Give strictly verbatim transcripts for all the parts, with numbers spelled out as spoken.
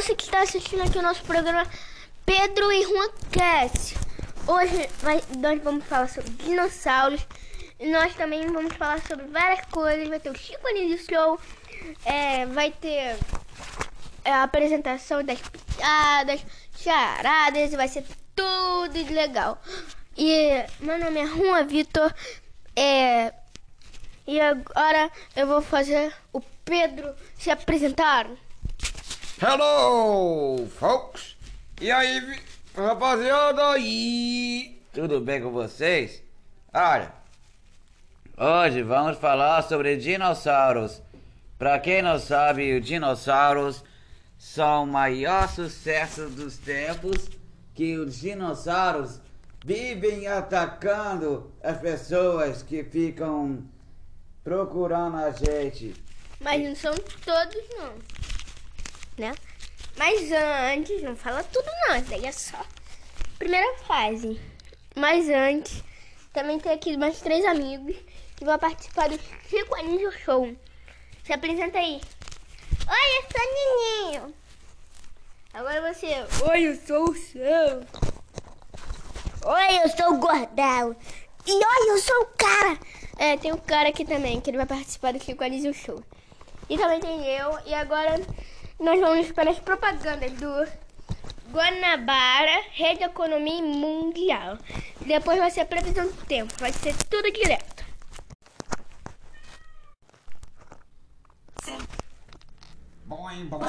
você que está assistindo aqui o nosso programa Pedro e RuaCast. Hoje vai, nós vamos falar sobre dinossauros. E nós também vamos falar sobre várias coisas. Vai ter o Chico Anísio Show. É, vai ter a apresentação das piadas, charadas. Vai ser tudo legal. E meu nome é Rua Vitor. É, e agora eu vou fazer o Pedro se apresentar. Hello, folks. E aí, rapaziada? E tudo bem com vocês? Olha, hoje vamos falar sobre dinossauros. Pra quem não sabe, os dinossauros são o maior sucesso dos tempos, que os dinossauros vivem atacando as pessoas que ficam procurando a gente. Mas não são todos, não, né? Mas antes, não fala tudo não, isso daí é só primeira fase. Mas antes, também tem aqui mais três amigos que vão participar do Chico Anísio Show. Se apresenta aí. Oi, eu sou o Ninho. Agora você. Oi, eu sou o Céu. Oi, eu sou o Gordão. E oi, eu sou o cara. É, tem um cara aqui também, que ele vai participar do Chico Anísio Show. E também tem eu. E agora nós vamos para as propagandas do Guanabara, Rede Economia Mundial. Depois vai ser a previsão do tempo. Vai ser tudo direto. Boing, boing.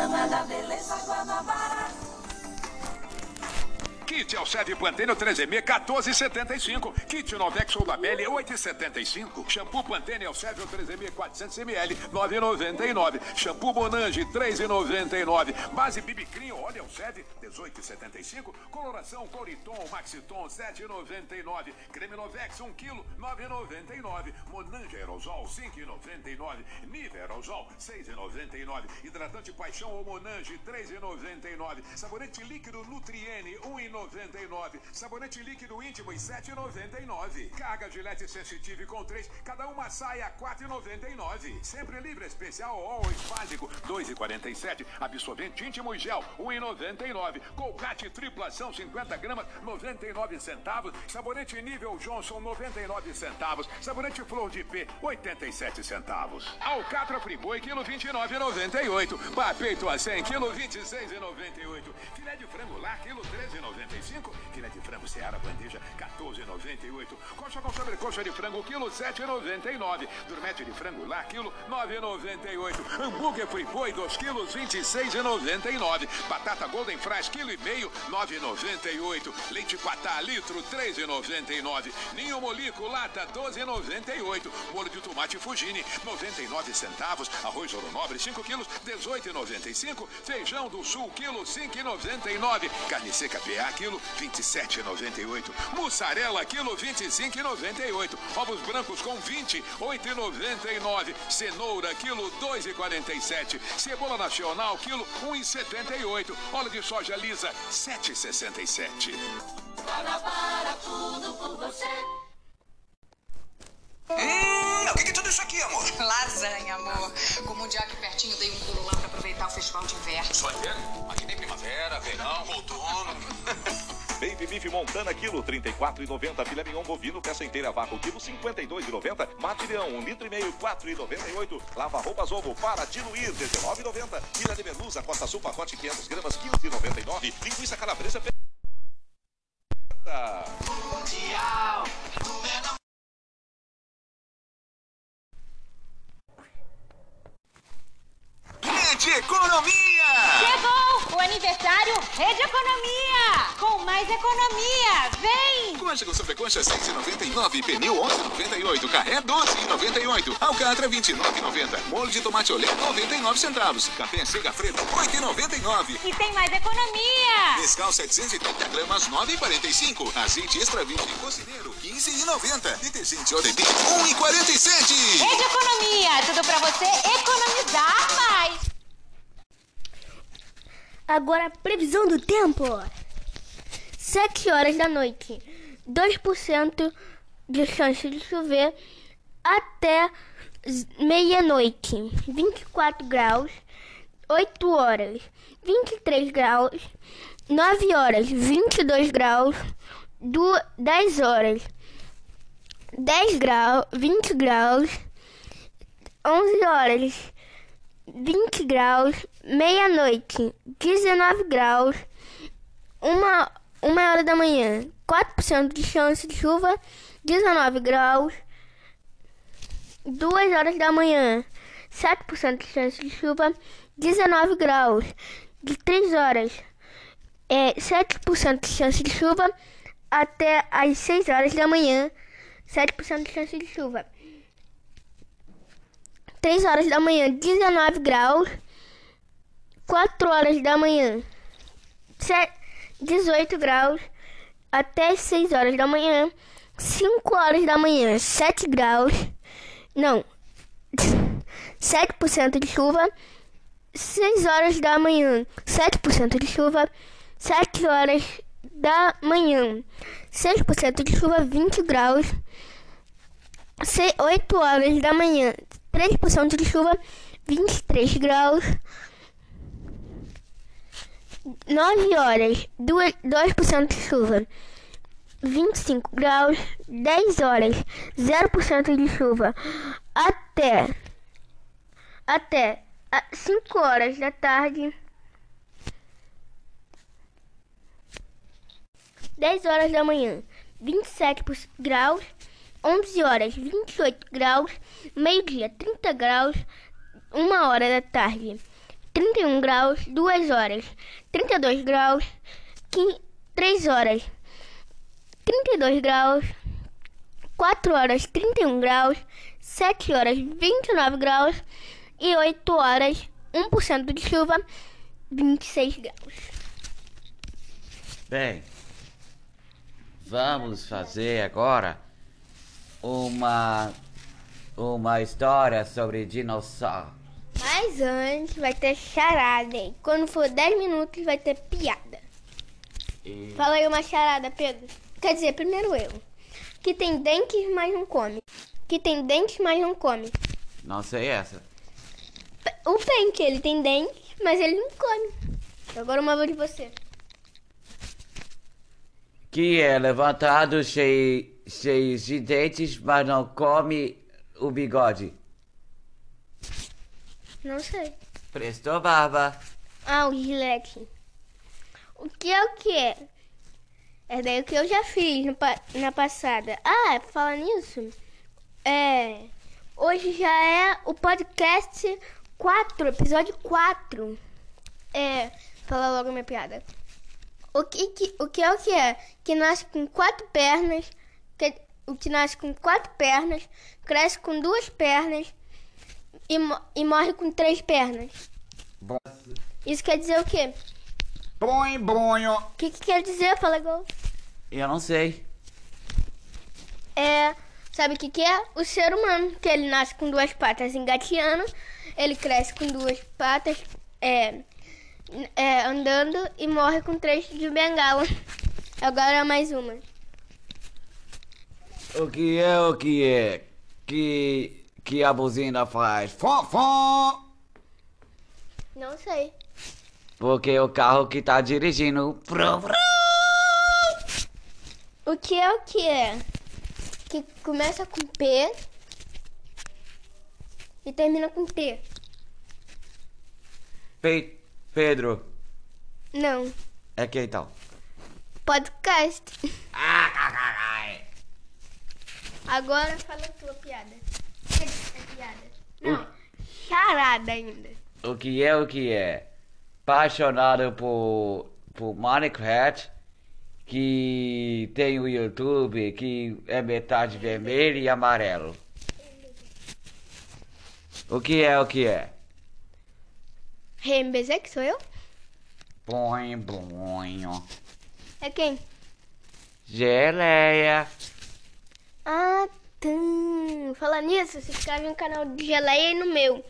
Kit Elseve Pantene treze M quatorze reais e setenta e cinco centavos. Kit Novex Oudabelli oito reais e setenta e cinco centavos. Shampoo Pantene Elseve treze M quatrocentos mililitros nove reais e noventa e nove centavos. Shampoo Monange três reais e noventa e nove centavos. Base Bibicrinho Óleo Elseve dezoito reais e setenta e cinco centavos. Coloração Coriton Maxiton sete reais e noventa e nove centavos. Creme Novex um quilo nove reais e noventa e nove centavos. Monange Aerosol cinco reais e noventa e nove centavos. Nivea Aerosol seis reais e noventa e nove centavos. Hidratante Paixão ou Monange três reais e noventa e nove centavos. Sabonete líquido Nutriene um real e noventa e nove centavos. noventa e nove. Sabonete líquido íntimo em sete reais e noventa e nove centavos. Carga Gillette Sensitive com três, cada uma sai a quatro reais e noventa e nove centavos. Sempre livre especial ou básico dois reais e quarenta e sete centavos. Absorvente íntimo e gel um real e noventa e nove centavos. Colgate triplação cinquenta gramas noventa e nove centavos. Sabonete nível Johnson noventa e nove centavos. Sabonete flor de pé oitenta e sete centavos. Alcatra Friboi quilo vinte e nove reais e noventa e oito centavos. Papeito a cem quilo vinte e seis reais e noventa e oito centavos. Filé de frango lá quilo treze reais e noventa e nove centavos. Filé de frango Seara bandeja quatorze reais e noventa e oito centavos. Coxa com sobrecoxa de frango quilo sete reais e noventa e nove centavos. Durmete de frango lá quilo nove reais e noventa e oito centavos. Hambúrguer Friboi dois quilos vinte e seis reais e noventa e nove centavos. Batata Golden Fries quilo e meio nove reais e noventa e oito centavos. Leite Quatá litro três reais e noventa e nove centavos. Ninho Molico lata doze reais e noventa e oito centavos. Molho de tomate Fujine noventa e nove centavos. Arroz Ouro Nobre cinco quilos dezoito reais e noventa e cinco centavos. Feijão do Sul quilo cinco reais e noventa e nove centavos. Carne seca P A quilo vinte e sete reais e noventa e oito centavos. Mussarela quilo vinte e cinco reais e noventa e oito centavos. Ovos brancos com vinte, oito reais e noventa e nove centavos. Cenoura quilo dois reais e quarenta e sete centavos. Cebola nacional quilo um real e setenta e oito centavos. Óleo de soja lisa sete reais e sessenta e sete centavos. Guanabara, tudo por você. Hum, o que é tudo isso aqui, amor? Lasanha, amor. Como o dia aqui pertinho, dei um pulo lá pra aproveitar o festival de inverno. Só inverno? Aqui tem primavera, verão, outono. Baby Beef Montana, quilo trinta e quatro reais e noventa centavos. Filé mignon bovino, peça inteira, vácuo, quilo cinquenta e dois reais e noventa centavos. Matilhão, um litro e meio, quatro reais e noventa e oito centavos. Lava roupas ovo para diluir, dezenove reais e noventa centavos. Filé de Meluza, Costa Sul, pacote quinhentas gramas, quinze reais e noventa e nove centavos. Linguiça calabresa, Mundial do menor. Rede Economia! Chegou o aniversário Rede Economia! Com mais economia, vem! Concha com sobrecoxa seis reais e noventa e nove centavos, pernil onze reais e noventa e oito centavos, carré doze reais e noventa e oito centavos, alcatra vinte e nove reais e noventa centavos, molho de tomate olé noventa e nove centavos, café Seca Fredo oito reais e noventa e nove centavos. E tem mais economia! Descal setecentos e trinta gramas nove reais e quarenta e cinco centavos, azeite extra virgem cozineiro quinze reais e noventa centavos, detergente O D B um real e quarenta e sete centavos. Rede Economia, tudo pra você economizar mais! Agora a previsão do tempo. sete horas da noite. dois por cento de chance de chover até meia-noite. vinte e quatro graus. oito horas, vinte e três graus, nove horas, vinte e dois graus, dez horas, dez graus, vinte graus, onze horas, vinte graus, meia-noite, dezenove graus, uma, uma hora da manhã, quatro por cento de chance de chuva, dezenove graus, duas horas da manhã, sete por cento de chance de chuva, dezenove graus, de três horas, é, sete por cento de chance de chuva, até as seis horas da manhã, sete por cento de chance de chuva. três horas da manhã, dezenove graus. quatro horas da manhã, dezoito graus. Até seis horas da manhã. cinco horas da manhã, sete graus. Não, sete por cento de chuva. seis horas da manhã, sete por cento de chuva. sete horas da manhã, seis por cento de chuva, vinte graus. oito horas da manhã, três por cento de chuva, vinte e três graus. nove horas, dois por cento de chuva, vinte e cinco graus. dez horas, zero por cento de chuva, até, até cinco horas da tarde. dez horas da manhã, vinte e sete graus. onze horas, vinte e oito graus, meio-dia, trinta graus, uma hora da tarde, trinta e um graus, duas horas, trinta e dois graus, três horas, trinta e dois graus, quatro horas, trinta e um graus, sete horas, vinte e nove graus e oito horas, um por cento de chuva, vinte e seis graus. Bem, vamos fazer agora Uma, uma história sobre dinossauro. Mas antes vai ter charada, hein? Quando for dez minutos vai ter piada. E... Fala aí uma charada, Pedro. Quer dizer, primeiro eu. Que tem dentes, mas não come. Que tem dentes, mas não come. Não sei essa. O Penk, ele tem dentes, mas ele não come. Agora uma vez de você. Que é levantado cheio... Cheios de dentes, mas não come o bigode. Não sei. Prestou barba. Ah, o gilete. O que é o que é? É daí que eu já fiz no, na passada. Ah, falando nisso, é, hoje já é o podcast quatro, episódio quatro. É, fala logo minha piada. O que, que, o que é o que é? Que nasce com quatro pernas... Que, o que nasce com quatro pernas, cresce com duas pernas e, mo- e morre com três pernas. Bom. Isso quer dizer o quê? Bronho, bronho. O que, que quer dizer? Fala igual. Eu não sei. É, sabe o que, que é? O ser humano, que ele nasce com duas patas engatinhando, ele cresce com duas patas é, é, andando e morre com três de bengala. Agora mais uma. O que é o que é que, que a buzina faz? Fó, fó! Não sei. Porque é o carro que tá dirigindo. O que é o que é? Que começa com P e termina com T. Pe- Pedro. Não. É que então? Podcast. Ah, carai. Agora fala a tua piada. A piada. Não, charada ainda. O que é o que é? Apaixonado por, por Minecraft, que tem o YouTube, que é metade vermelho e amarelo. O que é o que é? Rembezé, que sou eu? Boinho, boinho. É quem? Geleia. Ah, tum. Fala nisso, se inscreve no canal de Geleia e no meu.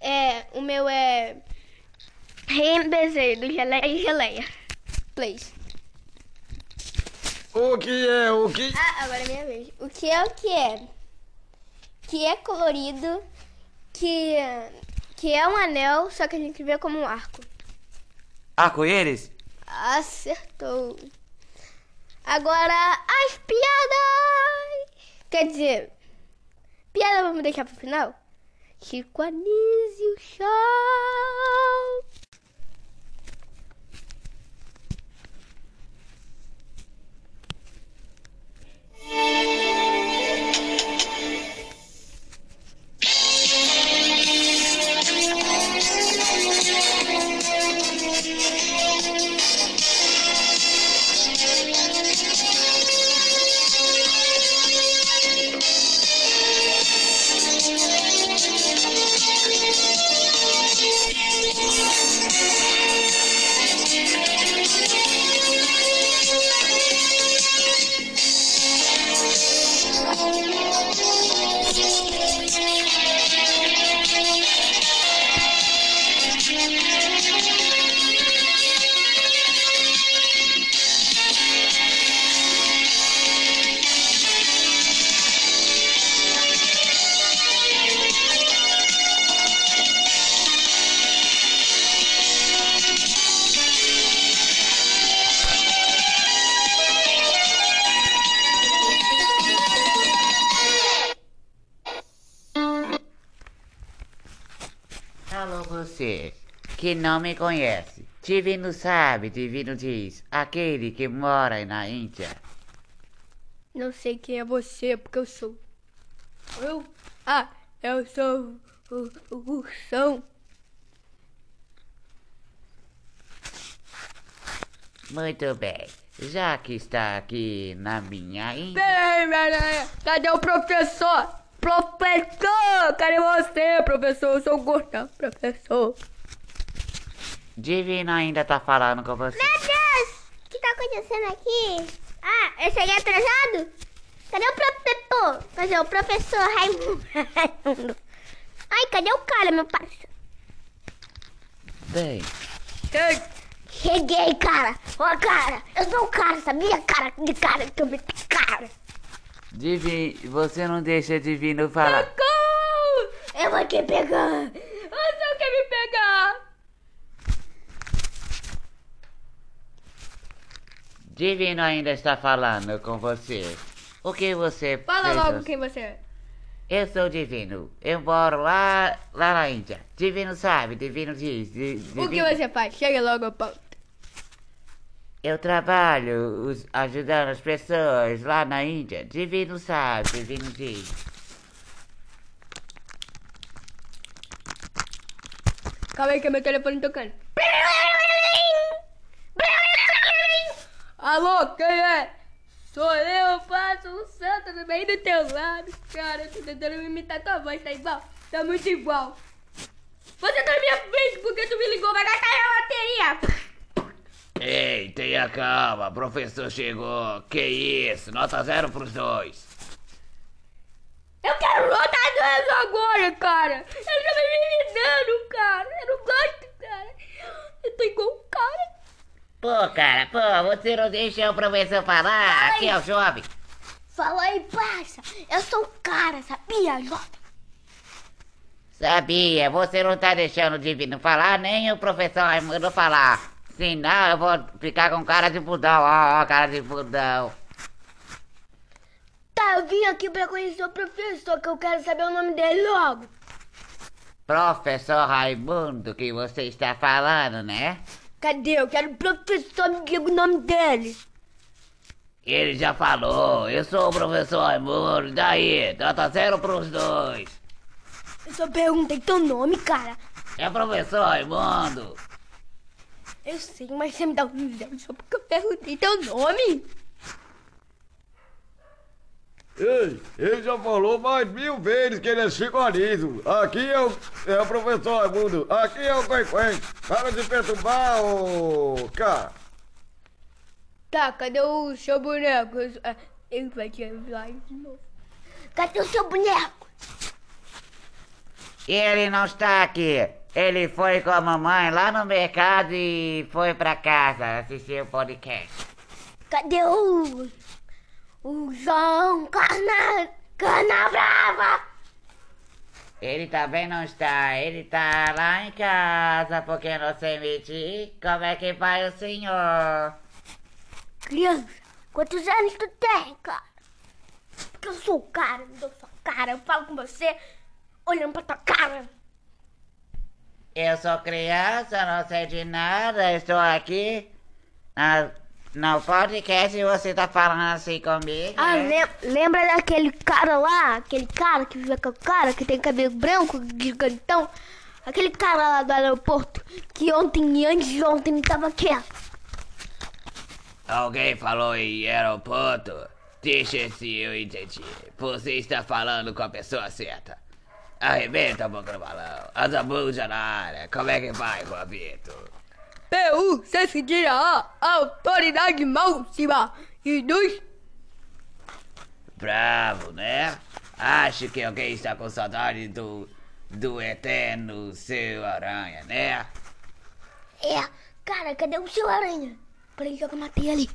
É, o meu é... Rembezei do Geleia e Geleia. Please. O que é o que... Ah, agora é minha vez. O que é o que é? Que é colorido, que, Que é um anel, só que a gente vê como um arco. Arco-íris? Acertou. Agora, as piadas! Quer dizer, piada vamos deixar pro final? Chico Anísio Show! Que não me conhece, divino sabe, divino diz, aquele que mora na Índia. Não sei quem é você, porque eu sou... Eu? Ah, eu sou o, o, o ursão. Muito bem, já que está aqui na minha Índia... Peraí, peraí, cadê o professor? Professor, cadê você, professor? Eu sou o ursão, professor. Divino ainda tá falando com você. Meu Deus! O que tá acontecendo aqui? Ah, eu cheguei atrasado? Cadê o professor? Cadê o professor Raimundo? Ai, cadê o cara, meu parceiro? Bem... Cheguei, cheguei cara! Ó, cara! Eu sou o cara, sabia? Cara, de cara, que eu me... Cara! Divino, você não deixa Divino falar. Socorro! Eu vou te pegar! Você quer me pegar! Divino ainda está falando com você. O que você... Fala fez? Logo quem você é. Eu sou Divino. Eu moro lá, lá na Índia. Divino sabe, Divino diz. Di, divino. O que você faz? Chega logo ao ponto. Eu trabalho os, ajudando as pessoas lá na Índia. Divino sabe, Divino diz. Calma aí que é meu telefone tocando. Alô, quem é? Sou eu, faço um santo no meio do teu lado. Cara, eu tô tentando imitar tua voz, tá igual? Tá muito igual. Você tá na minha frente porque tu me ligou, vai gastar minha bateria. Ei, tenha calma, professor chegou. Que isso, nota zero pros dois. Eu quero nota zero agora, cara. Ele tá me imitando, cara. Eu não gosto, cara. Eu tô igual um cara. Pô, cara, pô, você não deixa o professor falar, aqui é o jovem. Fala aí, parça, eu sou o cara, sabia, jovem? Sabia, você não tá deixando o Divino falar, nem o professor Raimundo falar. Senão eu vou ficar com cara de pudão, ó, ó, cara de pudão. Tá, eu vim aqui pra conhecer o professor, que eu quero saber o nome dele logo. Professor Raimundo, que você está falando, né? Cadê? Eu quero o professor, me diga o nome dele. Ele já falou, eu sou o professor Raimundo, daí, trata zero pros dois. Eu só perguntei teu nome, cara. É professor Raimundo. Eu sei, mas você me dá um zero só porque eu perguntei teu nome. Ei, ele já falou mais mil vezes que ele é Chico Anísio. Aqui é o, é o professor Raimundo. Aqui é o Coicoen. Para de perturbar, ô cara. Tá, cadê o seu boneco? Ele vai te lá de novo. Cadê o seu boneco? Ele não está aqui. Ele foi com a mamãe lá no mercado e foi pra casa assistir o podcast. Cadê o... O João Carna... Cana Brava! Ele também não está, ele tá lá em casa, porque não sei medir. Como é que vai o senhor? Criança, quantos anos tu tem, cara? Porque eu sou o cara, eu sou a cara, eu falo com você, olhando pra tua cara. Eu sou criança, não sei de nada, estou aqui na... Não pode que se você tá falando assim comigo. Ah, né? Lembra daquele cara lá? Aquele cara que vive com o cara, que tem cabelo branco, gigantão? Aquele cara lá do aeroporto, que ontem e antes de ontem ele tava quieto. Alguém falou em aeroporto? Deixa se eu entendi. Você está falando com a pessoa certa. Arrebenta a boca do balão. Azabuja na área. Como é que vai, Guavito? P U se sentirá a autoridade máxima e dos... Bravo, né? Acho que alguém está com saudade do, do eterno Seu Aranha, né? É, cara, cadê o Seu Aranha? Peraí que eu matei ali.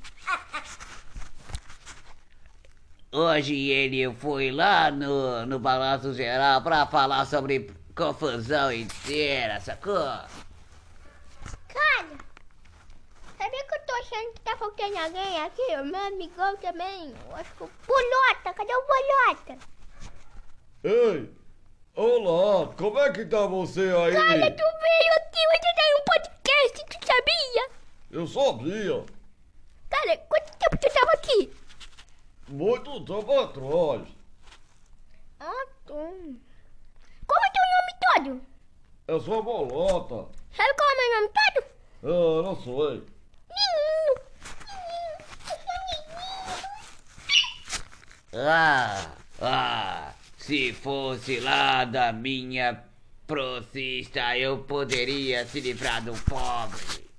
Hoje ele foi lá no, no Balanço Geral pra falar sobre confusão inteira, sacou? Cara, sabia que eu tô achando que tá faltando alguém aqui? O meu amigão também. Eu acho que o Bolota, cadê o Bolota? Ei, olá, como é que tá você aí? Cara, tu veio aqui, você tem um podcast, tu sabia? Eu sabia. Cara, quanto tempo tu tava aqui? Muito tempo atrás. Ah, tu. Como é teu nome todo? Eu sou Bolota. Sabe qual é o meu nome todo? Eu não sou. Ninho. Ah, ah, se fosse lá da minha procista, eu poderia se livrar do pobre.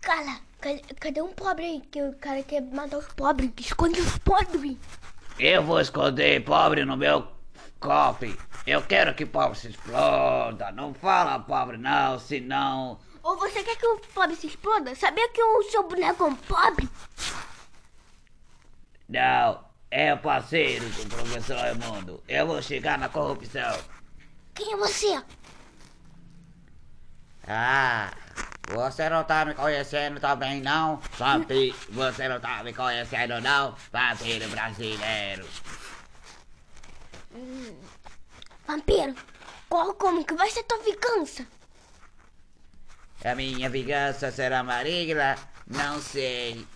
Cara, cadê um pobre aí? Que o cara quer matar os pobres. Esconde os pobres. Eu vou esconder pobre no meu cofre. Eu quero que o pobre se exploda, não fala pobre não, senão... Ou você quer que o pobre se exploda? Sabia que o seu boneco é um pobre? Não, é parceiro do professor Raimundo. Eu vou chegar na corrupção. Quem é você? Ah, você não tá me conhecendo também não, papi. Você não tá me conhecendo não, papi do brasileiro. Hum... Vampiro, qual como que vai ser tua vingança? A minha vingança será maligna? Não sei.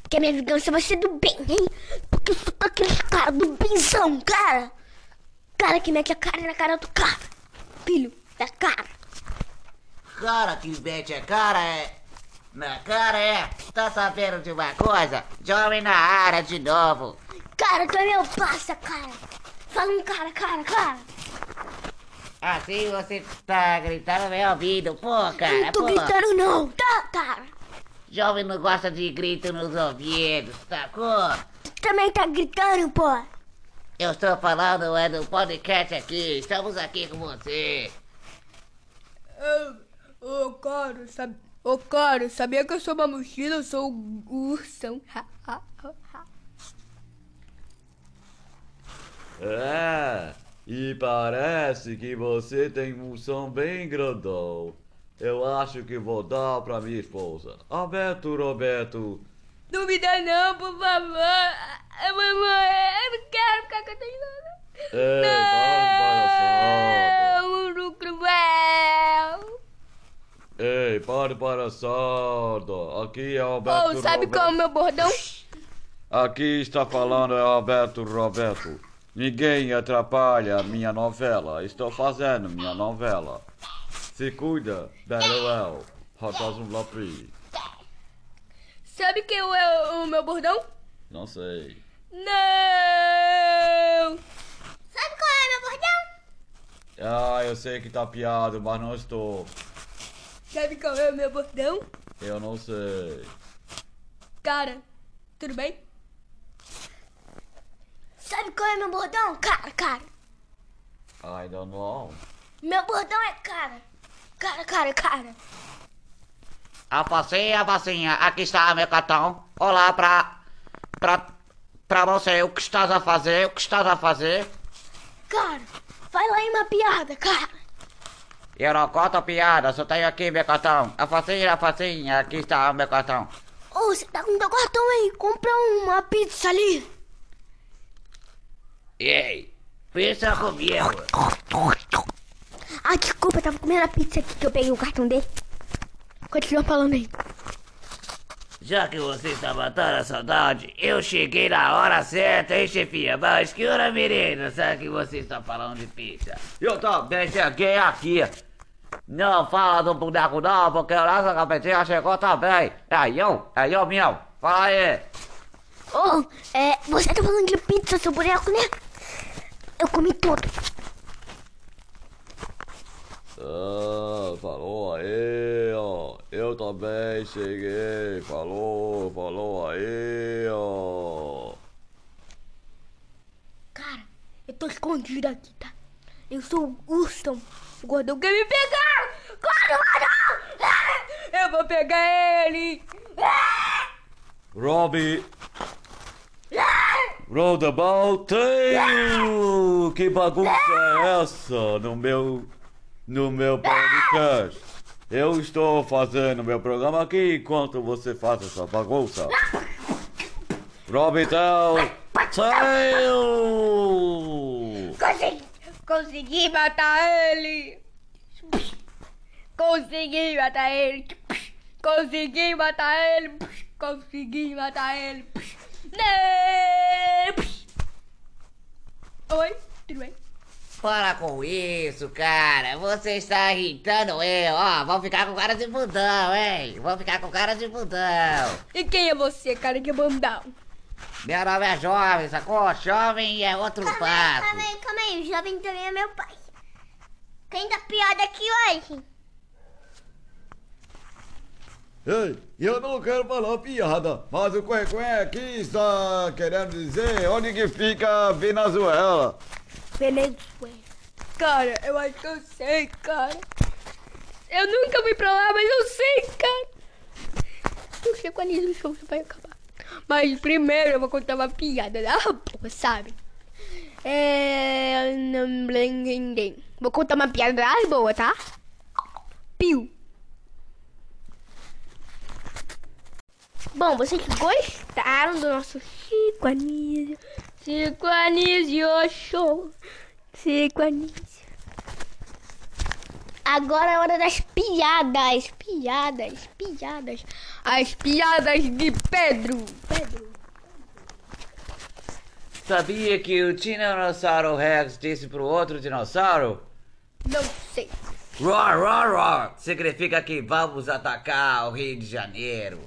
Porque a minha vingança vai ser do bem, hein? Porque eu sou aquele cara do benzão, cara. Cara que mete a cara na cara do cara. Filho, da cara. Cara que mete a cara é... Na cara é... Tá sabendo de uma coisa? Jovem na área de novo. Cara, tu é meu passa, cara. Fala um cara, cara, cara. Assim você tá gritando no meu ouvido, pô, cara. Não tô pô. gritando não, tá, cara? Jovem não gosta de grito nos ouvidos, sacou? Tu também tá gritando, pô. Eu estou falando, é do podcast aqui. Estamos aqui com você. Ô, oh, cara, sabe... Ô, oh, cara, sabia que eu sou uma mochila? Eu sou o ursão. É, e parece que você tem um som bem grandão. Eu acho que vou dar pra minha esposa. Roberto, Roberto. Não me dá não, por favor. Eu vou morrer, eu não quero ficar com a Taylor. É, para para sorda. Um lucro cruel. Ei, para para sorda. Aqui é Roberto, Roberto. Oh, sabe qual é o meu bordão? Aqui está falando é Roberto, Roberto. Ninguém atrapalha a minha novela. Estou fazendo minha novela. Se cuida, Beruel. Rotosum Lapri. Sabe quem é o meu bordão? Não sei. Não! Sabe qual é o meu bordão? Ah, eu sei que tá piado, mas não estou. Sabe qual é o meu bordão? Eu não sei. Cara, tudo bem? Sabe qual é meu bordão? Cara, cara. I don't know. Meu bordão é cara. Cara, cara, cara. A facinha, a facinha. Aqui está meu cartão. Olá pra... Pra... Para você, o que estás a fazer? O que estás a fazer? Cara, vai lá em uma piada, cara. Eu não conto piada, só tenho aqui meu cartão. A facinha, a facinha, aqui está o meu cartão. Ô, oh, você tá com teu cartão aí, compra uma pizza ali. Ei, pizza comigo. Ah, desculpa, eu tava comendo a pizza aqui que eu peguei o cartão dele. Continua falando aí. Já que você está matando a saudade, eu cheguei na hora certa, hein, chefia? Mas que hora, menina? Sabe que você está falando de pizza? Eu também cheguei aqui. Não fala do boneco não, porque a nossa cafetinha chegou também. É eu, é eu mesmo. Fala aí. Oh, é, você tá falando de pizza, seu boneco, né? Eu comi tudo. Ah, falou aí, ó. Eu também cheguei. Falou, falou aí, ó. Cara, eu tô escondido aqui, tá? Eu sou o Gustavo. O gordão quer me pegar! Gordão! Eu vou pegar ele! Robbie! Roldabal, tem! Que bagunça é essa no meu... No meu podcast, eu estou fazendo meu programa aqui enquanto você faz essa bagunça. Robital, saiu! Consegui, consegui matar ele! Consegui matar ele! Consegui matar ele! Consegui matar ele! Não! Oi, tudo bem? Para com isso, cara. Você está irritando eu. Ó, vão ficar com cara de bundão, hein? Vão ficar com cara de bundão. E quem é você, cara de bundão? Meu nome é Jovem, sacou? Jovem é outro calma papo. Calma aí, calma aí. O Jovem também é meu pai. Quem tá piada aqui hoje? Ei, eu não quero falar piada, mas o Cuecué aqui está querendo dizer onde que fica Venezuela. Venezuela. Cara, eu acho que eu sei, cara. Eu nunca fui pra lá, mas eu sei, cara. O Chico Anísio Show vai acabar. Mas primeiro eu vou contar uma piada da boa, sabe? É... Não blendem. Vou contar uma piada da boa, tá? Piu. Bom, vocês gostaram do nosso Chico Anísio? Chico Anísio Show. Chico Anísio. Agora é hora das piadas. Piadas, piadas. As piadas de Pedro. Pedro. Sabia que o Tiranossauro Rex disse pro outro dinossauro? Não sei. Roar, roar, roar. Significa que vamos atacar o Rio de Janeiro.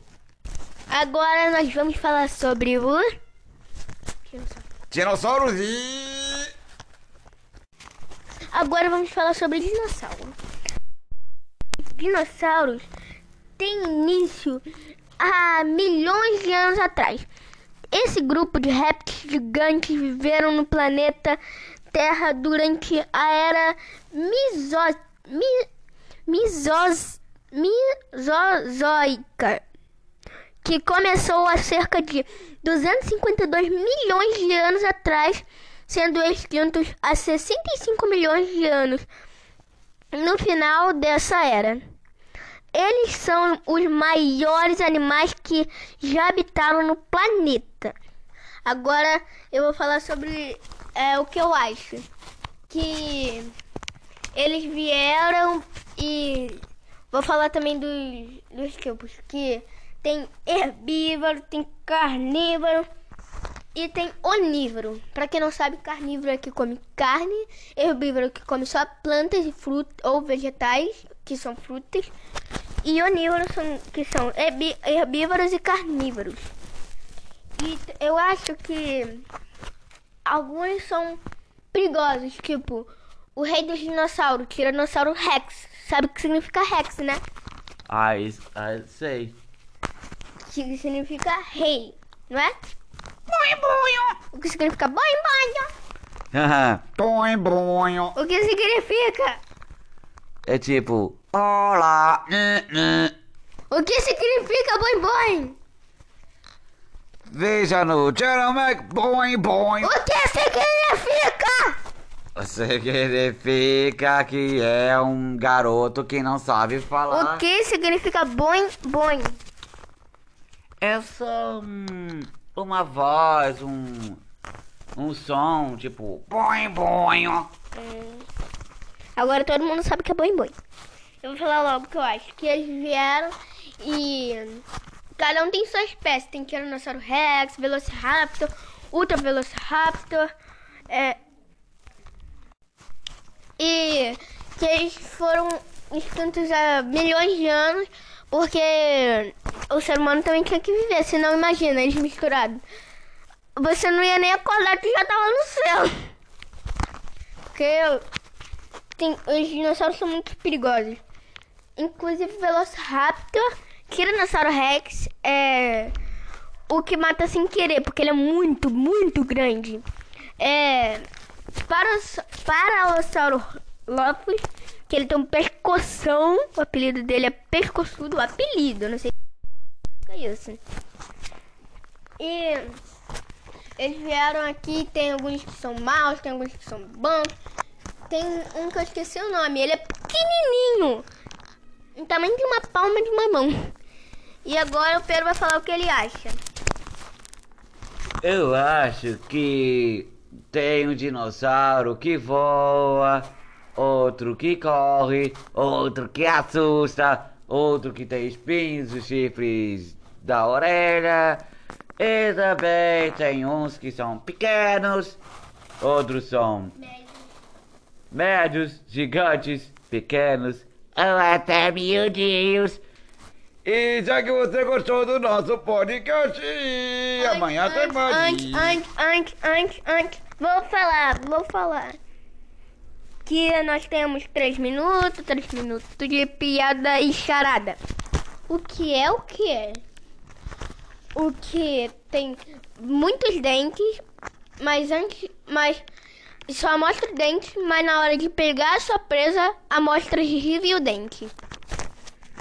Agora nós vamos falar sobre o... Dinossauros e... Agora vamos falar sobre dinossauros. Dinossauros têm início há milhões de anos atrás. Esse grupo de répteis gigantes viveram no planeta Terra durante a era miso... mi... misos... misozoica, que começou há cerca de duzentos e cinquenta e dois milhões de anos atrás, sendo extintos há sessenta e cinco milhões de anos no final dessa era. Eles são os maiores animais que já habitaram no planeta. Agora eu vou falar sobre é, o que eu acho. Que eles vieram e... Vou falar também dos, dos tipos que... Tem herbívoro, tem carnívoro e tem onívoro. Pra quem não sabe, carnívoro é que come carne, herbívoro é que come só plantas e frutas ou vegetais, que são frutas, e onívoros são, que são herbívoros e carnívoros. E eu acho que alguns são perigosos, tipo o rei dos dinossauros, Tiranossauro Rex. Sabe o que significa Rex, né? Ah, sei. Que significa rei, não é? Boi, boi. O que significa boi, boi? Boi, boi. O que significa? É tipo... Olá. O que significa boi, boi? Veja no Jerome Boing Boing. O que significa? Significa que é um garoto que não sabe falar. O que significa boing boing? É só um, uma voz, um, um som, tipo boing boing. Hum. Agora todo mundo sabe que é boing boing. Eu vou falar logo o que eu acho. Que eles vieram e cada um tem sua espécie. Tem Tiranossauro Rex, Velociraptor, Ultra Velociraptor, é... E que eles foram extintos há milhões de anos, porque o ser humano também tinha que viver, senão imagina, eles misturados. Você não ia nem acordar, tu já tava no céu. Porque tem, os dinossauros são muito perigosos. Inclusive Velociraptor, Tiranossauro Rex é o que mata sem querer, porque ele é muito, muito grande. É... Paraossauro Lopes, que ele tem um pescoção, o apelido dele é pescoçudo, o apelido, não sei o que é isso. E eles vieram aqui, tem alguns que são maus, tem alguns que são bons. Tem um que eu esqueci o nome, ele é pequenininho, do tamanho de uma palma de uma mão. E agora o Pedro vai falar o que ele acha. Eu acho que... tem um dinossauro que voa, outro que corre, outro que assusta, outro que tem espinhos e chifres da orelha. E também tem uns que são pequenos, outros são médios, médios, gigantes, pequenos ou até miudinhos. E já que você gostou do nosso podcast, antes, amanhã antes, tem mais. Antes, antes, antes, antes, antes, vou falar, vou falar. Que nós temos três minutos, três minutos de piada e charada. O que é o que é? O que tem muitos dentes, mas antes, mas só mostra dentes, mas na hora de pegar a sua presa, amostra a gengiva e o dente.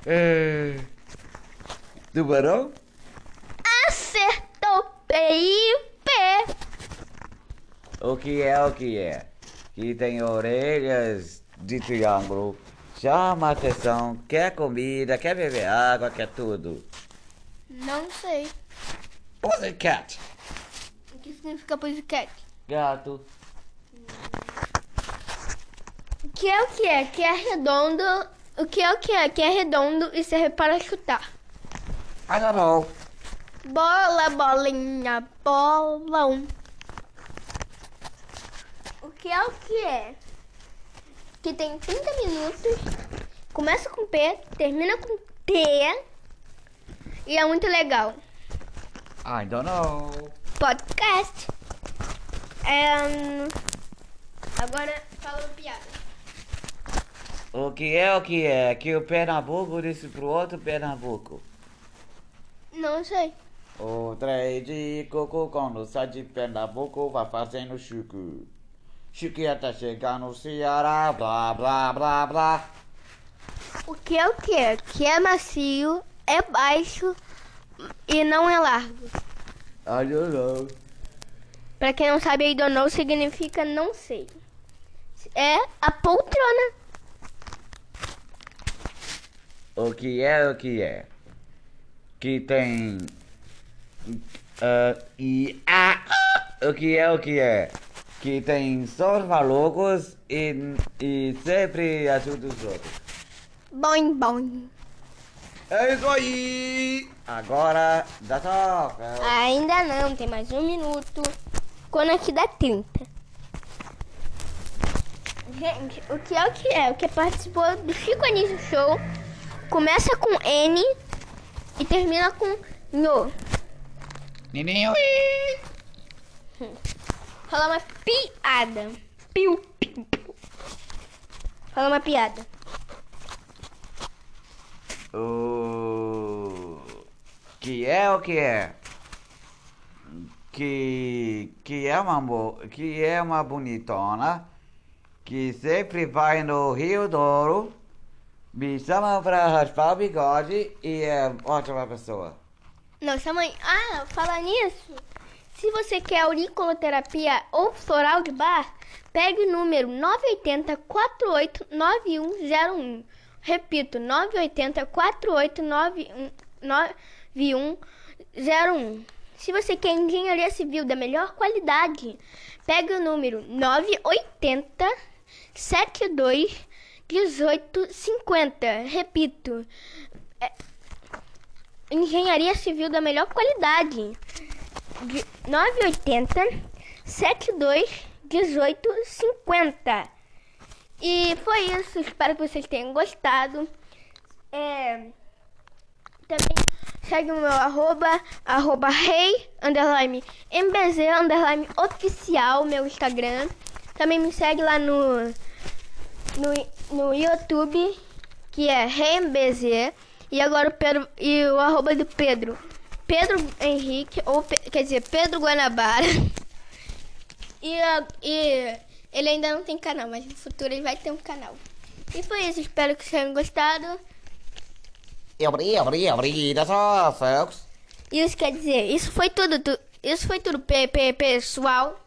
É... tubarão? Acertou, P I P! O que é o que é? Que tem orelhas de triângulo, chama a atenção, quer comida, quer beber água, quer tudo. Não sei. Pussycat. O que significa pussycat? Gato. O que é o que é? Que é redondo. O que é o que é? Que é redondo e serve para chutar. I don't know. Bola, bolinha, bolão. O que é o que é? Que tem trinta minutos, começa com P, termina com T e é muito legal. I don't know. Podcast. Um, agora fala piada. O que é o que é? Que o Pernambuco disse pro outro Pernambuco. Não sei. O trem de coco quando sai de Pernambuco vai fazendo chucu. Chucu até chegar no Seara, blá blá blá blá. O que é o que é? Que é macio, é baixo e não é largo. I don't know. Pra quem não sabe, I don't know significa não sei. É a poltrona. O que é o que é? Que tem... Uh, e... Ah, ah, o que é o que é? Que tem só os malucos e, e sempre ajuda os outros. Boing, boing. É isso aí! Agora dá toca. Ainda não, tem mais um minuto. Quando aqui dá trinta. Gente, o que é o que é? O que participou do Chico Anísio Show. Começa com N... e termina com Nho. Ninho. Fala uma piada. Piu, piu, piu. Fala uma piada. O que é o que é? Que que é uma bo... que é uma bonitona que sempre vai no Rio do Ouro. Me chama pra raspar o bigode e é ótima pessoa. Nossa mãe, ah, falar nisso, se você quer auriculoterapia ou floral de bar, pegue o número nove oito zero, quatro oito nove um zero um. Repito, nove oito zero, quatro oito nove um zero um. Se você quer engenharia civil da melhor qualidade, pegue o número nove oito zero, sete dois um oito cinco zero. Repito, é, engenharia civil da melhor qualidade. nove oito zero, sete dois um oito cinco zero. E foi isso, espero que vocês tenham gostado. É, também segue o meu arroba, arroba rei, underline, mbz, underline, oficial, meu Instagram. Também me segue lá no, no, no YouTube, que é rei mbz. E agora o Pedro, e o arroba do Pedro, Pedro Henrique, ou quer dizer, Pedro Guanabara. E, e ele ainda não tem canal, mas no futuro ele vai ter um canal. E foi isso, espero que vocês tenham gostado. Isso quer dizer, isso foi tudo, tu, isso foi tudo, pe, pe, pessoal.